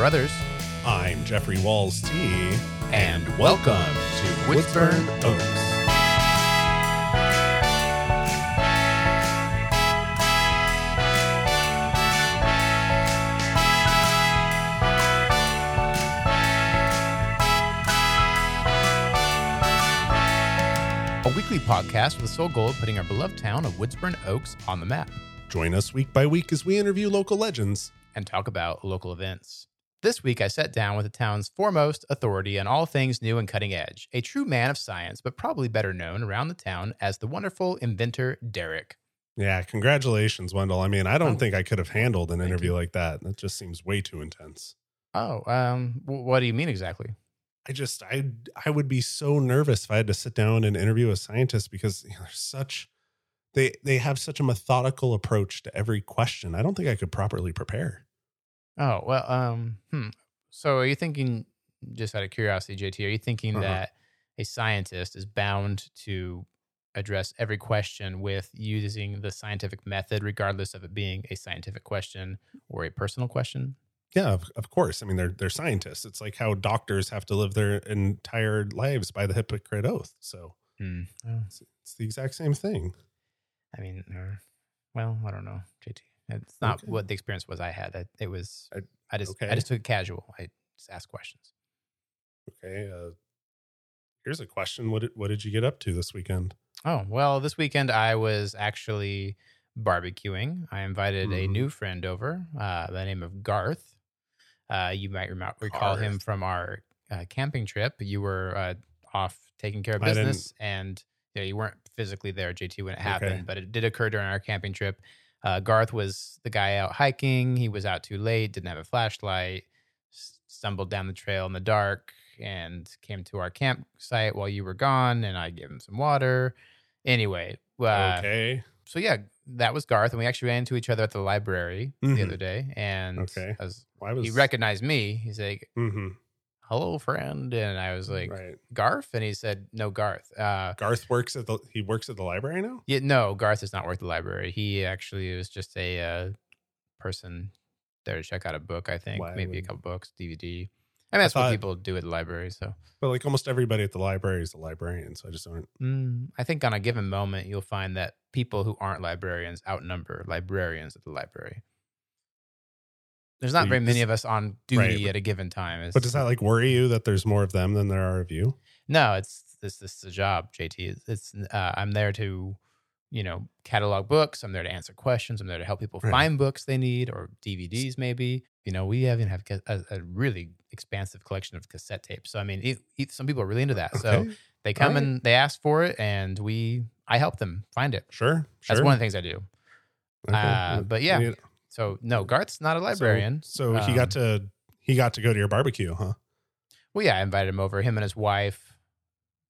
Carruthers. I'm Jeffrey Walls T. And welcome to Woodsburn Oaks. A weekly podcast with the sole goal of putting our beloved town of Woodsburn Oaks on the map. Join us week by week as we interview local legends and talk about local events. This week, I sat down with the town's foremost authority on all things new and cutting edge, a true man of science, but probably better known around the town as the wonderful inventor Derek. Yeah, congratulations, Wendell. I mean, I don't think I could have handled an interview like that. That just seems way too intense. Oh, what do you mean exactly? I would be so nervous if I had to sit down and interview a scientist because they have such a methodical approach to every question. I don't think I could properly prepare. Oh, well, So are you thinking, just out of curiosity, JT, are you thinking that a scientist is bound to address every question with using the scientific method, regardless of it being a scientific question or a personal question? Yeah, of course. I mean, they're scientists. It's like how doctors have to live their entire lives by the Hippocratic Oath. So it's the exact same thing. I mean, I don't know, JT. It's not what the experience was I had. I just took it casual. I just asked questions. Okay. Here's a question. What did you get up to this weekend? Oh, well, this weekend I was actually barbecuing. I invited a new friend over by the name of Garth. You might recall him from our camping trip. You were off taking care of business and you weren't physically there, JT, when it happened, but it did occur during our camping trip. Garth was the guy out hiking. He was out too late, didn't have a flashlight, stumbled down the trail in the dark, and came to our campsite while you were gone, and I gave him some water. Anyway. So, yeah, that was Garth, and we actually ran into each other at the library the other day, and he recognized me. He's like, hello, friend. And I was like, Garth? And he said, no, Garth. Garth works at the library now? Yeah, no, Garth does not work at the library. He actually was just a person there to check out a book, I think. A couple books, DVD. I mean, that's what people do at the library. So, but like almost everybody at the library is a librarian, so I just don't. I think on a given moment, you'll find that people who aren't librarians outnumber librarians at the library. There's not very many of us on duty at a given time. But does that like worry you that there's more of them than there are of you? No, it's a job, JT. I'm there to, catalog books. I'm there to answer questions. I'm there to help people find books they need or DVDs maybe. You know, we even have a really expansive collection of cassette tapes. So, I mean, some people are really into that. Okay. So they come and they ask for it and I help them find it. Sure. That's one of the things I do. Okay. But yeah. So no, Garth's not a librarian. So he got to go to your barbecue, huh? Well, yeah, I invited him over. Him and his wife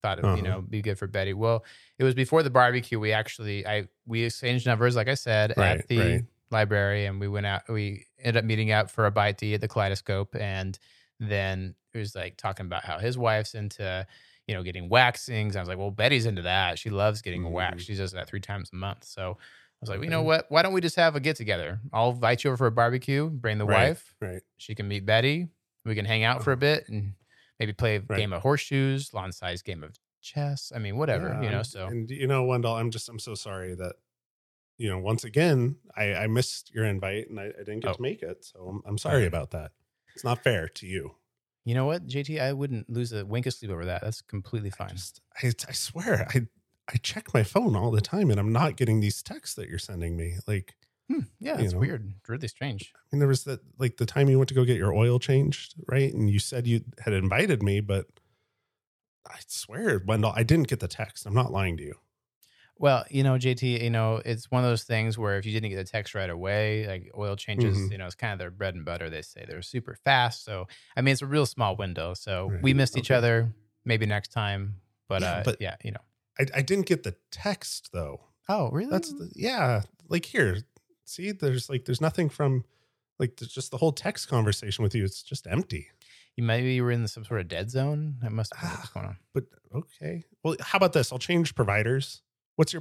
thought it would be good for Betty. Well, it was before the barbecue. We actually we exchanged numbers, like I said, at the library, and we went out. We ended up meeting out for a bite to eat at the Kaleidoscope, and then it was like talking about how his wife's into getting waxings. I was like, well, Betty's into that. She loves getting waxed. She does that 3 times a month. So. I was like, you know what? Why don't we just have a get-together? I'll invite you over for a barbecue, bring the wife. Right. She can meet Betty. We can hang out for a bit and maybe play a game of horseshoes, lawn-sized game of chess. I mean, whatever, so. And, Wendell, I'm so sorry that, once again, I missed your invite and I didn't get to make it. So I'm sorry about that. It's not fair to you. You know what, JT? I wouldn't lose a wink of sleep over that. That's completely fine. I swear, I check my phone all the time and I'm not getting these texts that you're sending me. Like, it's weird. It's really strange. I mean, there was that, like the time you went to go get your oil changed, right? And you said you had invited me, but I swear, Wendell, I didn't get the text. I'm not lying to you. Well, JT, it's one of those things where if you didn't get the text right away, like oil changes, it's kind of their bread and butter. They say they're super fast. So, I mean, it's a real small window. So we missed each other. Maybe next time. But I didn't get the text though. Oh, really? Like here, see, there's nothing from there's just the whole text conversation with you. It's just empty. You were in some sort of dead zone. That must have been what's going on. But okay. Well, how about this? I'll change providers. What's your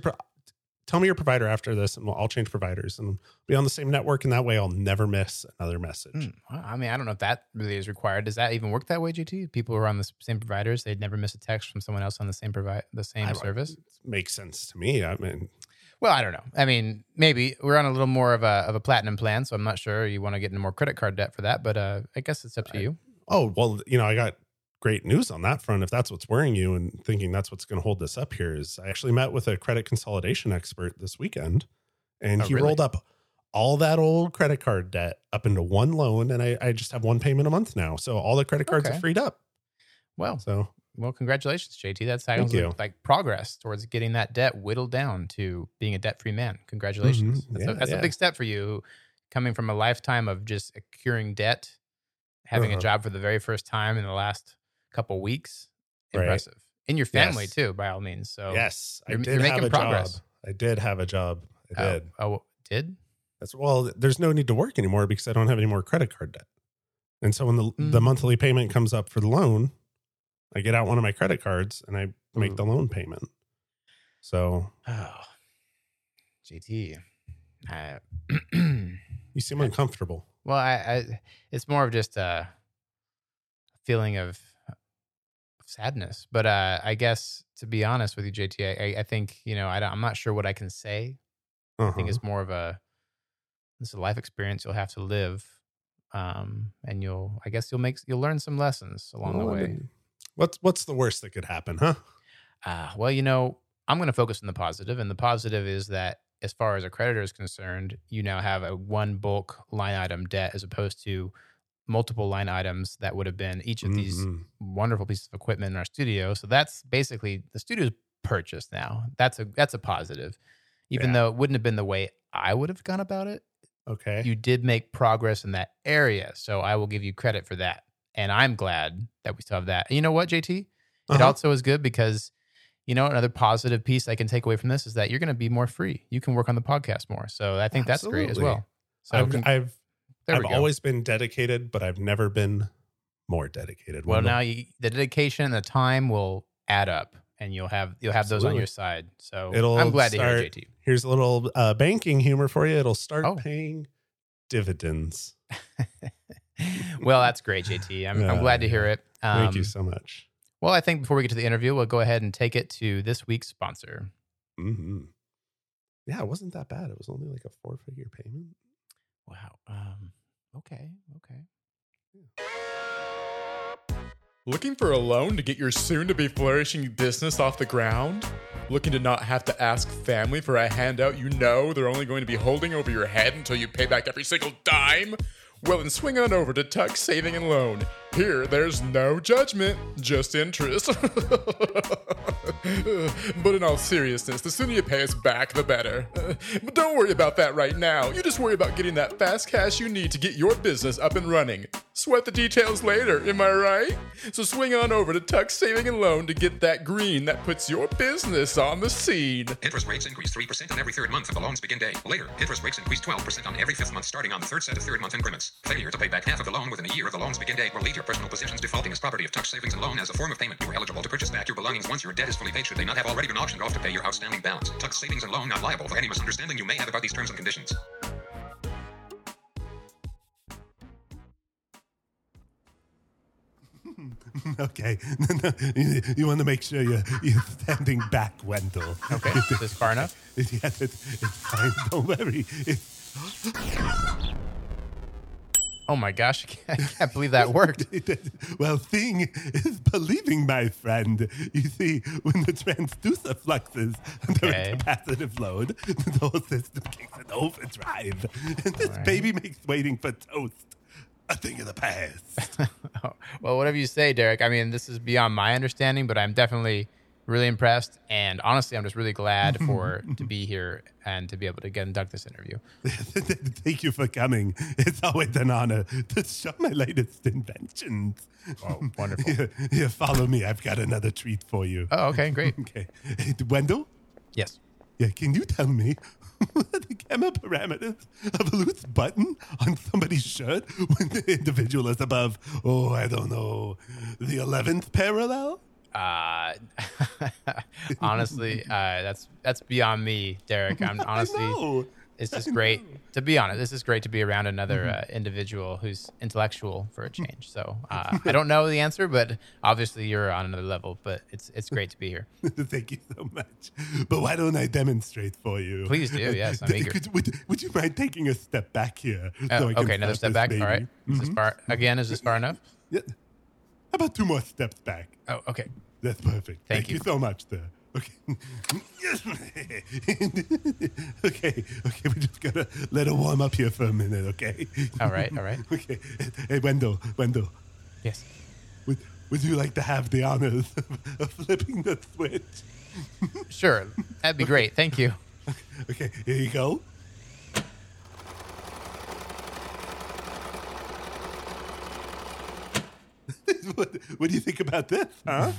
tell me your provider after this and I'll change providers and be on the same network. And that way I'll never miss another message. Well, I mean, I don't know if that really is required. Does that even work that way, GT? People who are on the same providers, they'd never miss a text from someone else on the same service? Makes sense to me. I mean... Well, I don't know. I mean, maybe we're on a little more of a platinum plan, so I'm not sure you want to get into more credit card debt for that, but I guess it's up to you. Oh, well, you know, I got great news on that front. If that's what's worrying you and thinking that's what's going to hold this up here is I actually met with a credit consolidation expert this weekend, and he rolled up all that old credit card debt up into one loan, and I just have one payment a month now. So all the credit cards are freed up. Well, Well, congratulations, JT. That sounds like progress towards getting that debt whittled down to being a debt-free man. Congratulations. Mm-hmm. That's a big step for you, coming from a lifetime of just accruing debt, having a job for the very first time in the last couple of weeks. Impressive. Right. In your family, too, by all means. So yes, you're making progress. I did have a job. I did. Well, there's no need to work anymore because I don't have any more credit card debt. And so when the monthly payment comes up for the loan, I get out one of my credit cards and I make the loan payment. So, JT, you seem uncomfortable. Well, I it's more of just a feeling of sadness. But I guess to be honest with you, JT, I think you know I'm not sure what I can say. I think it's more of a life experience you'll have to live, and you'll learn some lessons along the way. What's the worst that could happen, huh? Well, you know, I'm going to focus on the positive, and the positive is that as far as a creditor is concerned, you now have a one bulk line item debt as opposed to multiple line items that would have been each of these wonderful pieces of equipment in our studio. So that's basically the studio's purchase now. That's a positive, even though it wouldn't have been the way I would have gone about it. Okay, you did make progress in that area, so I will give you credit for that. And I'm glad that we still have that. And you know what, JT? It also is good because, you know, another positive piece I can take away from this is that you're going to be more free. You can work on the podcast more. So I think Absolutely. That's great as well. So I've always been dedicated, but I've never been more dedicated. Well, now the dedication and the time will add up, and you'll have those on your side. So I'm glad to hear it, JT. Here's a little banking humor for you. It'll start paying dividends. Well, that's great, JT. I'm glad to hear it. Thank you so much. Well, I think before we get to the interview, we'll go ahead and take it to this week's sponsor. Mm-hmm. Yeah, it wasn't that bad. It was only like a 4-figure payment. Wow. Okay. Looking for a loan to get your soon-to-be flourishing business off the ground? Looking to not have to ask family for a handout you know they're only going to be holding over your head until you pay back every single dime? Well, then swing on over to Tuck Saving and Loan. Here, there's no judgment, just interest. But in all seriousness, the sooner you pay us back, the better. But don't worry about that right now. You just worry about getting that fast cash you need to get your business up and running. Sweat the details later, am I right? So swing on over to Tuck Saving and Loan to get that green that puts your business on the scene. Interest rates increase 3% on every third month of the loan's begin day. Later, interest rates increase 12% on every fifth month starting on the third set of third month increments. Failure to pay back half of the loan within a year of the loan's begin date will leave your personal possessions defaulting as property of Tuck Savings and Loan as a form of payment. You are eligible to purchase back your belongings once your debt is fully paid should they not have already been auctioned off to pay your outstanding balance. Tuck Savings and Loan not liable for any misunderstanding you may have about these terms and conditions. Okay. You want to make sure you're standing back, Wendell. Okay. Is this far enough? Yeah, it's fine. Don't worry. Oh my gosh, I can't believe that worked. Well, seeing is believing, my friend. You see, when the transducer fluxes under a capacitive load, the whole system kicks an overdrive. And this baby makes waiting for toast a thing of the past. Well, whatever you say, Derek. I mean, this is beyond my understanding, but I'm definitely really impressed. And honestly, I'm just really glad to be here and to be able to conduct this interview. Thank you for coming. It's always an honor to show my latest inventions. Oh, wonderful. Here, follow me. I've got another treat for you. Oh, okay, great. Okay. Hey, Wendell? Yes. Yeah, can you tell me the gamma parameters of a loose button on somebody's shirt when the individual is above, I don't know, the 11th parallel? Honestly, that's beyond me, Derek. I'm honestly, it's just great to be honest. This is great to be around another individual who's intellectual for a change. So I don't know the answer, but obviously you're on another level. But it's great to be here. Thank you so much. But why don't I demonstrate for you? Please do. Yes, I'm eager. Would you mind taking a step back here? Okay, another step back. Baby. All right. Is this far again? Is this far enough? Yeah. How about two more steps back? Oh, okay. That's perfect. Thank you so much, sir. Okay. Yes. Okay. We're just gonna let her warm up here for a minute. Okay. All right. Okay. Hey, Wendell. Yes. Would you like to have the honors of flipping the switch? Sure. That'd be great. Thank you. Okay. Here you go. What do you think about this, huh?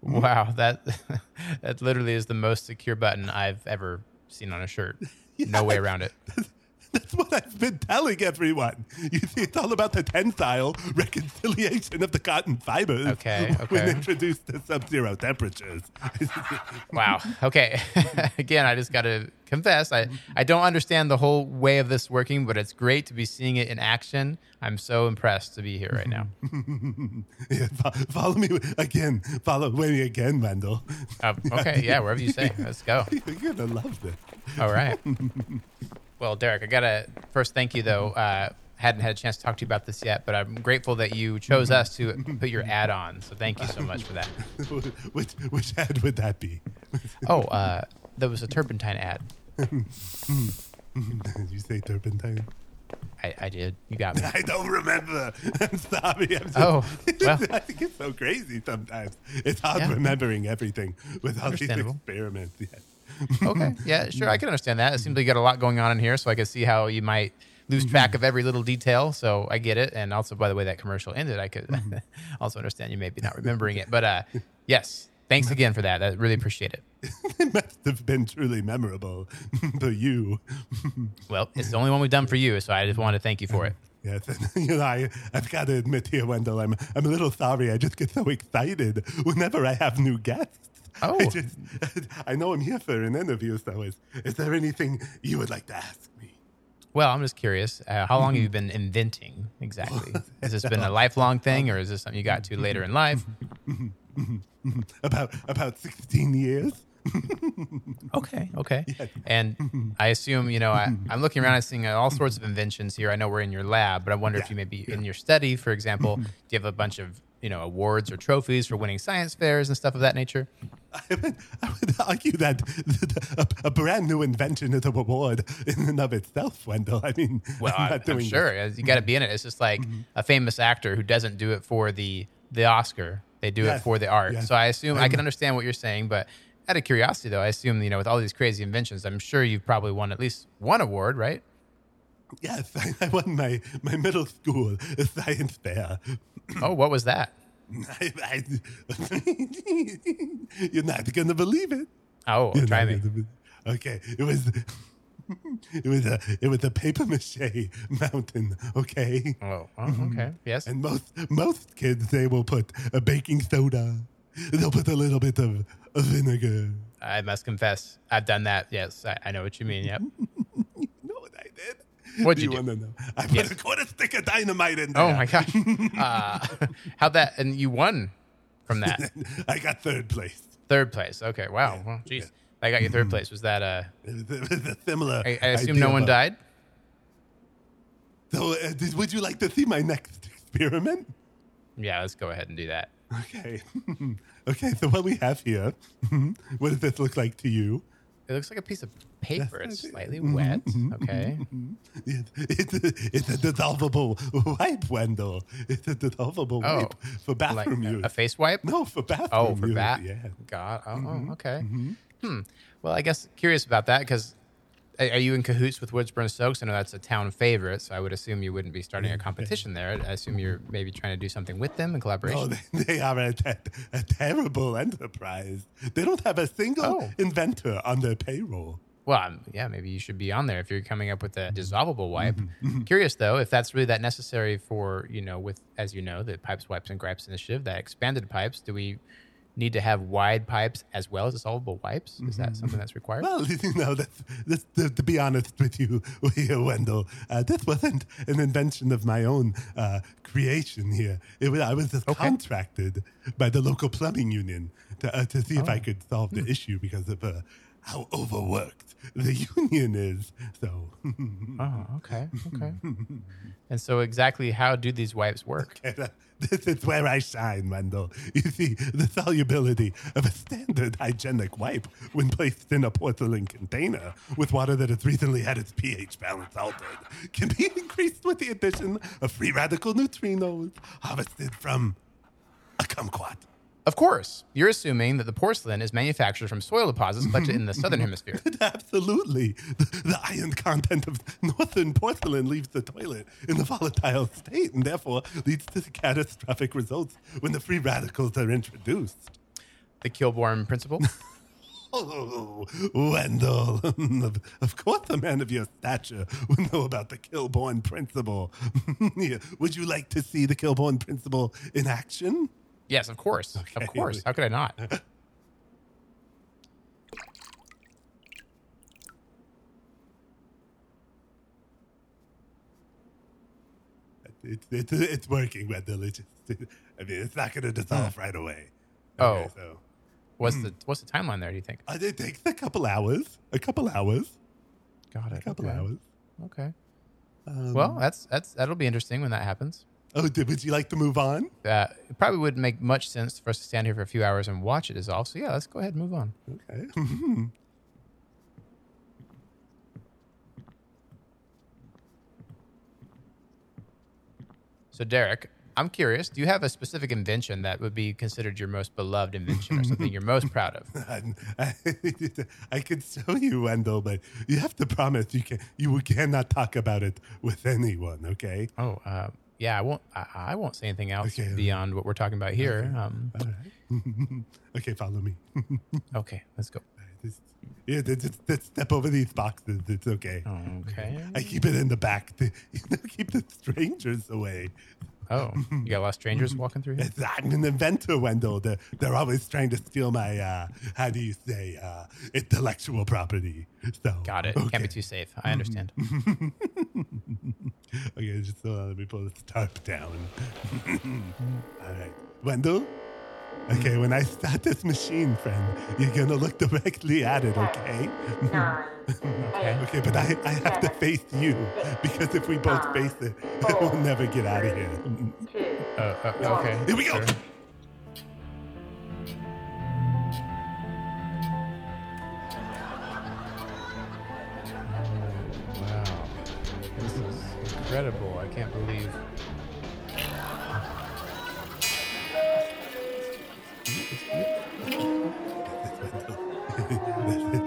Wow, that literally is the most secure button I've ever seen on a shirt. Yeah, no way around it. That's what I've been telling everyone. You see, it's all about the tensile reconciliation of the cotton fibers when introduced to sub-zero temperatures. Wow. Okay. Again, I just got to confess, I don't understand the whole way of this working, but it's great to be seeing it in action. I'm so impressed to be here right now. Yeah, follow me again. Follow me again, Wendell. Okay. Yeah, wherever you say. Let's go. You're going to love this. All right. Well, Derek, I got to first thank you, though. Hadn't had a chance to talk to you about this yet, but I'm grateful that you chose us to put your ad on. So thank you so much for that. Which ad would that be? There was a turpentine ad. Did you say turpentine? I did. You got me. I don't remember. I'm sorry. I think it's so crazy sometimes. It's hard remembering everything with all these experiments. Yeah. Okay. Yeah, sure. I can understand that. It seems like you got a lot going on in here, so I can see how you might lose track of every little detail. So I get it. And also, by the way, that commercial ended. I could also understand you maybe not remembering it. But yes, thanks again for that. I really appreciate it. It must have been truly memorable for you. Well, it's the only one we've done for you, so I just want to thank you for it. Yes, and, I've got to admit here, Wendell, I'm a little sorry. I just get so excited whenever I have new guests. Oh, I know I'm here for an interview, so is there anything you would like to ask me? Well, I'm just curious. How long have you been inventing exactly? Has this been a lifelong thing, or is this something you got to later in life? About 16 years. Okay. Yes. And I assume, I'm looking around and seeing all sorts of inventions here. I know we're in your lab, but I wonder if you maybe in your study, for example, do you have a bunch of awards or trophies for winning science fairs and stuff of that nature? I would argue that a brand new invention is an award in and of itself, Wendell. I mean, well, I'm sure this. You got to be in it. It's just like a famous actor who doesn't do it for the Oscar; they do it for the art. Yes. So I assume I can understand what you're saying, but out of curiosity, though, I assume with all these crazy inventions, I'm sure you've probably won at least one award, right? Yes, I won my middle school science fair. Oh, what was that? You're not going to believe it. Oh, try me. Okay, it was a papier-mâché mountain, okay? Oh, okay, yes. And most kids, they will put a baking soda. They'll put a little bit of vinegar. I must confess, I've done that, yes. I know what you mean, yep. You know what I did? What'd you do? I put a quarter stick of dynamite in there. Oh, my gosh. How'd that? And you won from that. I got third place. Okay. Wow. Yeah. Well, geez. Yeah. I got you third place. Was that a similar I assume no one died? So would you like to see my next experiment? Yeah, let's go ahead and do that. Okay. Okay, so what we have here, what does this look like to you? It looks like a piece of paper. It's slightly wet. Okay. It's a dissolvable wipe, Wendell. It's a dissolvable wipe for bathroom use. A face wipe? No, for bathroom use. Oh, for bath? Yeah. God. Oh, okay. Well, I guess curious about that because are you in cahoots with Woodsburn Stokes? I know that's a town favorite, so I would assume you wouldn't be starting a competition there. I assume you're maybe trying to do something with them in collaboration. Oh, they are a terrible enterprise. They don't have a single inventor on their payroll. Well, maybe you should be on there if you're coming up with a dissolvable wipe. Curious, though, if that's really that necessary for, with, as you know, the Pipes, Wipes, and Gripes initiative, that expanded Pipes, do we need to have wide pipes as well as dissolvable wipes? Is that something that's required? Well, you know, to be honest with you, Wendell, this wasn't an invention of my own creation here. I was just contracted by the local plumbing union to see if I could solve the issue because of how overworked the union is. So, okay. And so exactly how do these wipes work? Okay, this is where I shine, Wendell. You see, the solubility of a standard hygienic wipe when placed in a porcelain container with water that has recently had its pH balance altered can be increased with the addition of free radical neutrinos harvested from a kumquat. Of course, you're assuming that the porcelain is manufactured from soil deposits collected in the southern hemisphere. Absolutely. The iron content of northern porcelain leaves the toilet in a volatile state and therefore leads to catastrophic results when the free radicals are introduced. The Kilborn Principle? Oh, Wendell, of course a man of your stature would know about the Kilborn Principle. Would you like to see the Kilborn Principle in action? Yes, of course. Okay. Of course. How could I not? It's working, Wendell. It's not going to dissolve right away. Okay, what's the timeline there, do you think? It takes a couple hours. Got it. A couple hours. Okay. Well, that'll be interesting when that happens. Oh, would you like to move on? It probably wouldn't make much sense for us to stand here for a few hours and watch it dissolve. So, yeah, let's go ahead and move on. Okay. So, Derek, I'm curious. Do you have a specific invention that would be considered your most beloved invention or something you're most proud of? I could show you, Wendell, but you have to promise you cannot talk about it with anyone, okay? Yeah, I won't say anything else beyond what we're talking about here. Okay, okay, follow me. Okay, let's go. Just step over these boxes. It's okay. Okay. I keep it in the back to keep the strangers away. Oh, you got a lot of strangers walking through here? I'm an inventor, Wendell. They're always trying to steal my, intellectual property. So, got it. Okay. Can't be too safe. I understand. Okay, just let me pull this tarp down. All right. Wendell? Okay, when I start this machine, friend, you're going to look directly at it, okay? Okay, but I have to face you, because if we both face it, we'll never get out of here. Okay. Here we go! Sure. Wow. This is incredible. I can't believe...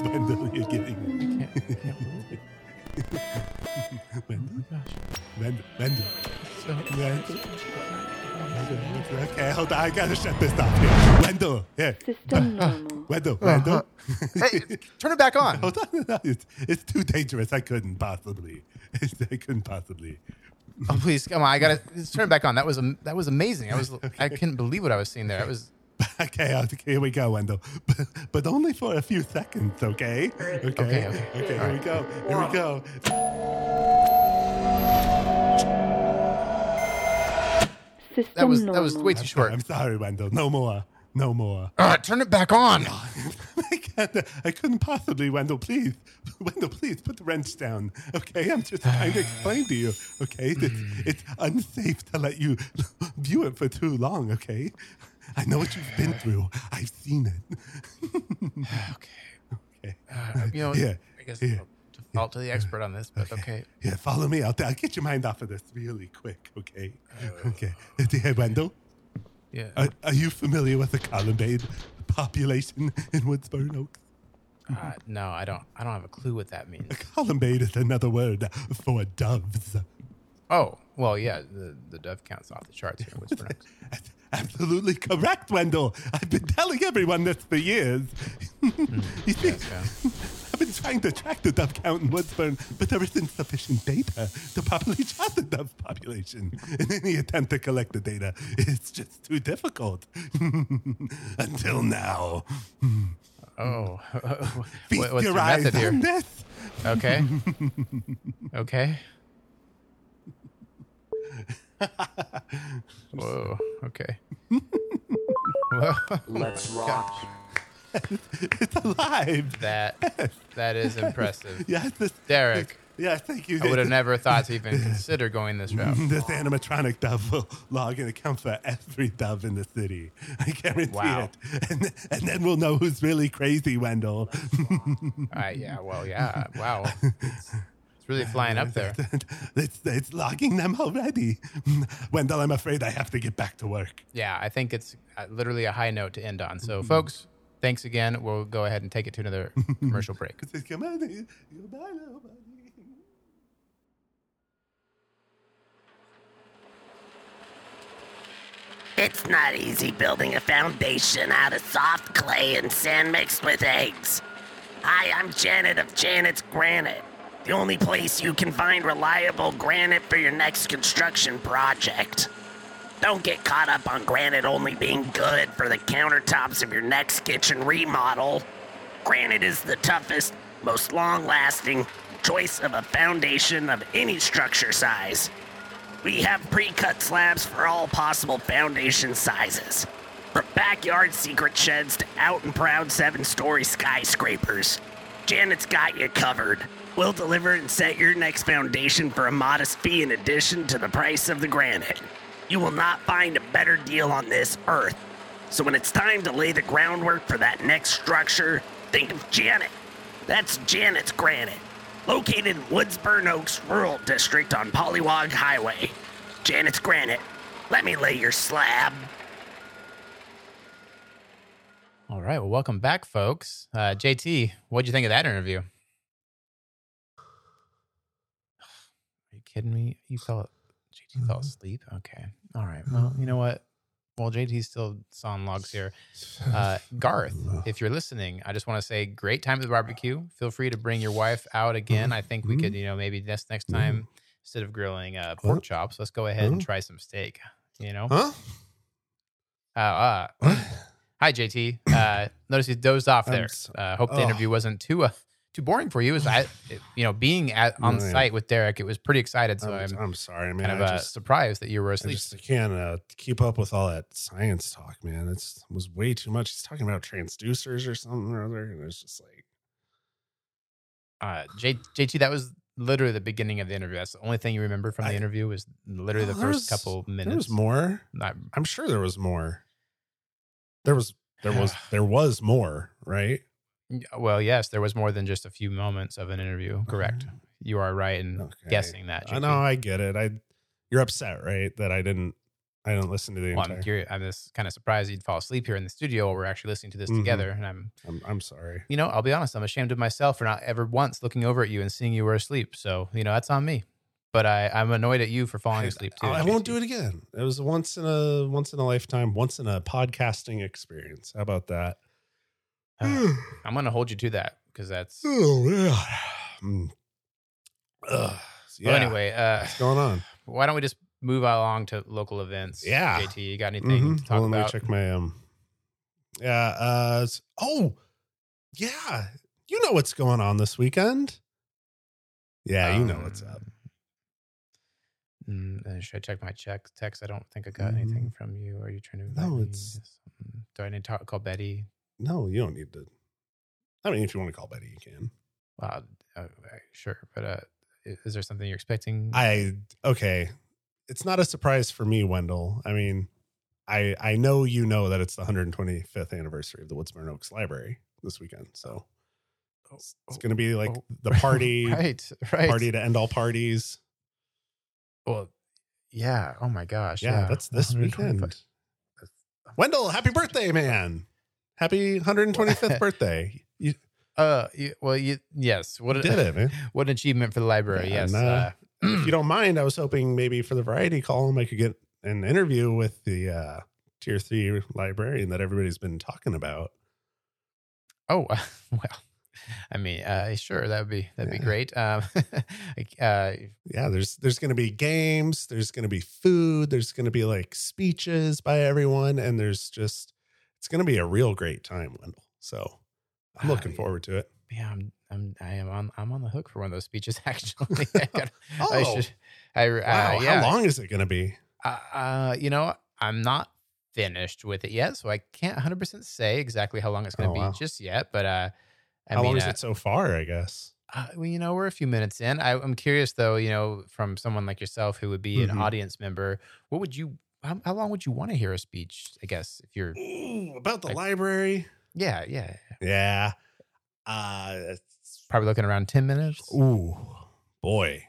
Wendell, you're getting it. I can't believe it. Wendell? Oh my gosh. Wendell. Okay, hold on. I gotta shut this off here. Wendell, here. System normal. Wendell. Hey, turn it back on. Hold on. No, it's too dangerous. I couldn't possibly. Oh, please, come on. I gotta turn it back on. That was amazing. I couldn't believe what I was seeing there. It was... Okay, here we go, Wendell. But only for a few seconds, okay? Okay, here we go. That was way too short. I'm sorry, Wendell. No more. Turn it back on. I couldn't possibly, Wendell, please. Wendell, please, put the wrench down, okay? I'm just trying to explain to you, okay? It's unsafe to let you view it for too long, okay? I know what you've been through. I've seen it. Okay. I guess I'll default to the expert on this, but okay. Yeah, follow me. I'll get your mind off of this really quick, okay? Okay. Hey, Wendell? Yeah. Are you familiar with the Columbade population in Woodsburn Oaks? No, I don't have a clue what that means. A Columbade is another word for doves. Oh, well, yeah, the dove count's off the charts here in Woodsburn Oaks. Absolutely correct, Wendell. I've been telling everyone this for years. I've been He's trying to track the dove count in Woodsburn, but there isn't sufficient data to properly chart the dove population. In any attempt to collect the data, it's just too difficult. Until now. Oh. What's your method here? Okay. Okay. Whoa. Okay. Whoa. Let's rock. God. It's alive. That is impressive. Yes, Derek. Yes, thank you. I would have never thought to even consider going this route. This animatronic dove will log an account for every dove in the city. I guarantee it. And then we'll know who's really crazy, Wendell. Wow. It's really flying up there. It's logging them already. Wendell, I'm afraid I have to get back to work. Yeah, I think it's literally a high note to end on. So, folks... Thanks again. We'll go ahead and take it to another commercial break. Come on, goodbye, nobody. It's not easy building a foundation out of soft clay and sand mixed with eggs. Hi, I'm Janet of Janet's Granite, the only place you can find reliable granite for your next construction project. Don't get caught up on granite only being good for the countertops of your next kitchen remodel. Granite is the toughest, most long-lasting choice of a foundation of any structure size. We have pre-cut slabs for all possible foundation sizes, from backyard secret sheds to out and proud seven-story skyscrapers. Janet's got you covered. We'll deliver and set your next foundation for a modest fee in addition to the price of the granite. You will not find a better deal on this earth. So when it's time to lay the groundwork for that next structure, think of Janet. That's Janet's Granite, located in Woodsburn Oaks Rural District on Pollywog Highway. Janet's Granite, let me lay your slab. All right, well, welcome back, folks. JT, what'd you think of that interview? Are you kidding me? You fell asleep? Okay. All right. Well, you know what? While JT's still sawing logs here, Garth, if you're listening, I just want to say great time at the barbecue. Feel free to bring your wife out again. I think we could, you know, maybe next time, instead of grilling pork chops, let's go ahead and try some steak, you know? Hi, JT. Notice you dozed off there. Hope the interview wasn't too boring for you. Being on site with Derek, it was pretty excited. So I'm sorry, man. I'm surprised that you were asleep. I can't keep up with all that science talk, man. It was way too much. He's talking about transducers or something or other, and it's just like, JT, that was literally the beginning of the interview. That's the only thing you remember from the interview was literally the first couple minutes. There was more. I'm sure there was more. There was more, right? Well, yes, there was more than just a few moments of an interview. Correct. Okay. You are right in guessing that. I know. I get it. You're upset, right? That I didn't listen to the entire. I'm curious. I'm just kind of surprised you'd fall asleep here in the studio where we're actually listening to this together. And I'm sorry. You know, I'll be honest. I'm ashamed of myself for not ever once looking over at you and seeing you were asleep. So, you know, that's on me. But I'm annoyed at you for falling asleep too. I won't do it again. It was once in a lifetime, once in a podcasting experience. How about that? I'm going to hold you to that because that's. Well, anyway, what's going on? Why don't we just move along to local events? Yeah. JT, you got anything to talk about? Let me check my. Yeah. You know what's going on this weekend? Yeah, you know what's up. Should I check my text? I don't think I got anything from you. Are you trying to. No, it's. Do I need to call Betty? No, you don't need to. I mean, if you want to call Betty, you can. Well, sure. But is there something you're expecting? It's not a surprise for me, Wendell. I mean, I know you know that it's the 125th anniversary of the Woodsburn Oaks Library this weekend. So it's going to be like the party, right? Party to end all parties. Well, yeah. Oh my gosh. Yeah, that's this weekend. Wendell, happy birthday, man. Happy 125th birthday! Yes. What did it, man? What an achievement for the library! Yeah, yes. If you don't mind, I was hoping maybe for the variety column I could get an interview with the Tier 3 librarian that everybody's been talking about. Oh well, I mean, sure, that'd be great. There's going to be games, there's going to be food, there's going to be like speeches by everyone, and it's going to be a real great time, Wendell. So I'm looking forward to it. Yeah, I'm on the hook for one of those speeches. Actually, How long is it going to be? I'm not finished with it yet, so I can't 100% say exactly how long it's going to be just yet. But how long is it so far? I guess. We're a few minutes in. I'm curious though. From someone like yourself who would be an audience member, what would you? How long would you want to hear a speech? I guess if you're about the library. Yeah. It's probably looking around 10 minutes. Ooh, boy.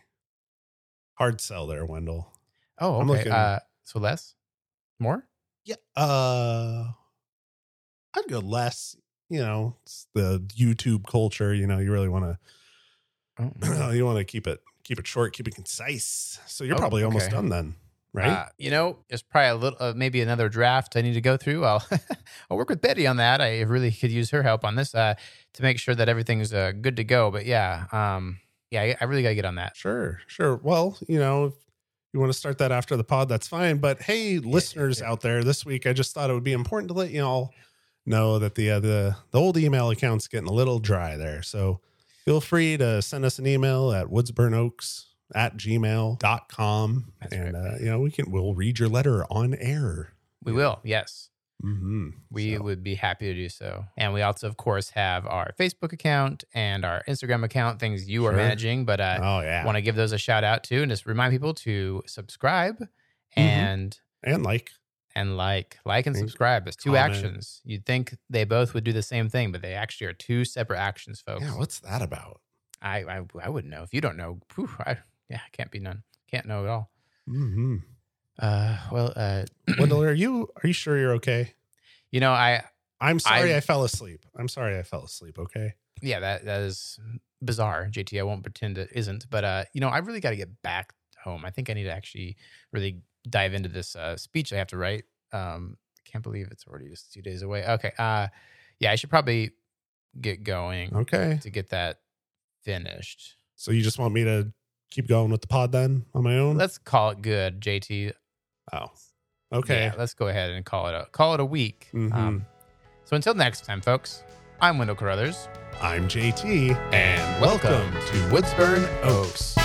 Hard sell there, Wendell. Oh, okay. So less? More? Yeah. I'd go less. It's the YouTube culture. You really want to keep it short, keep it concise. So you're probably almost done then, right? It's probably a little, maybe another draft I need to go through. I'll work with Betty on that. I really could use her help on this to make sure that everything's good to go. But I really got to get on that. Sure. Well, if you want to start that after the pod, that's fine. But hey, listeners out there, this week I just thought it would be important to let you all know that the old email account's getting a little dry there. So feel free to send us an email at woodsburnoaks@gmail.com. And, we'll read your letter on air. We will. Yes. Mm-hmm. We would be happy to do so. And we also, of course, have our Facebook account and our Instagram account, things you are managing, but want to give those a shout out to, and just remind people to subscribe and subscribe. There's two actions. You'd think they both would do the same thing, but they actually are two separate actions, folks. Yeah. What's that about? I wouldn't know. If you don't know, can't be none. Can't know at all. Mm-hmm. Wendell, are you sure you're okay? I'm sorry I fell asleep. Okay. Yeah. That is bizarre. JT, I won't pretend it isn't, but, I really got to get back home. I think I need to actually really dive into this, speech I have to write. I can't believe it's already just 2 days away. Okay. I should probably get going. Okay. To get that finished. So you just want me to keep going with the pod then on my own? Let's call it good, JT. Oh, okay. Yeah, let's go ahead and call it a week. Mm-hmm. So until next time, folks, I'm Wendell Carruthers. I'm JT. And welcome to Woodsburn Oaks.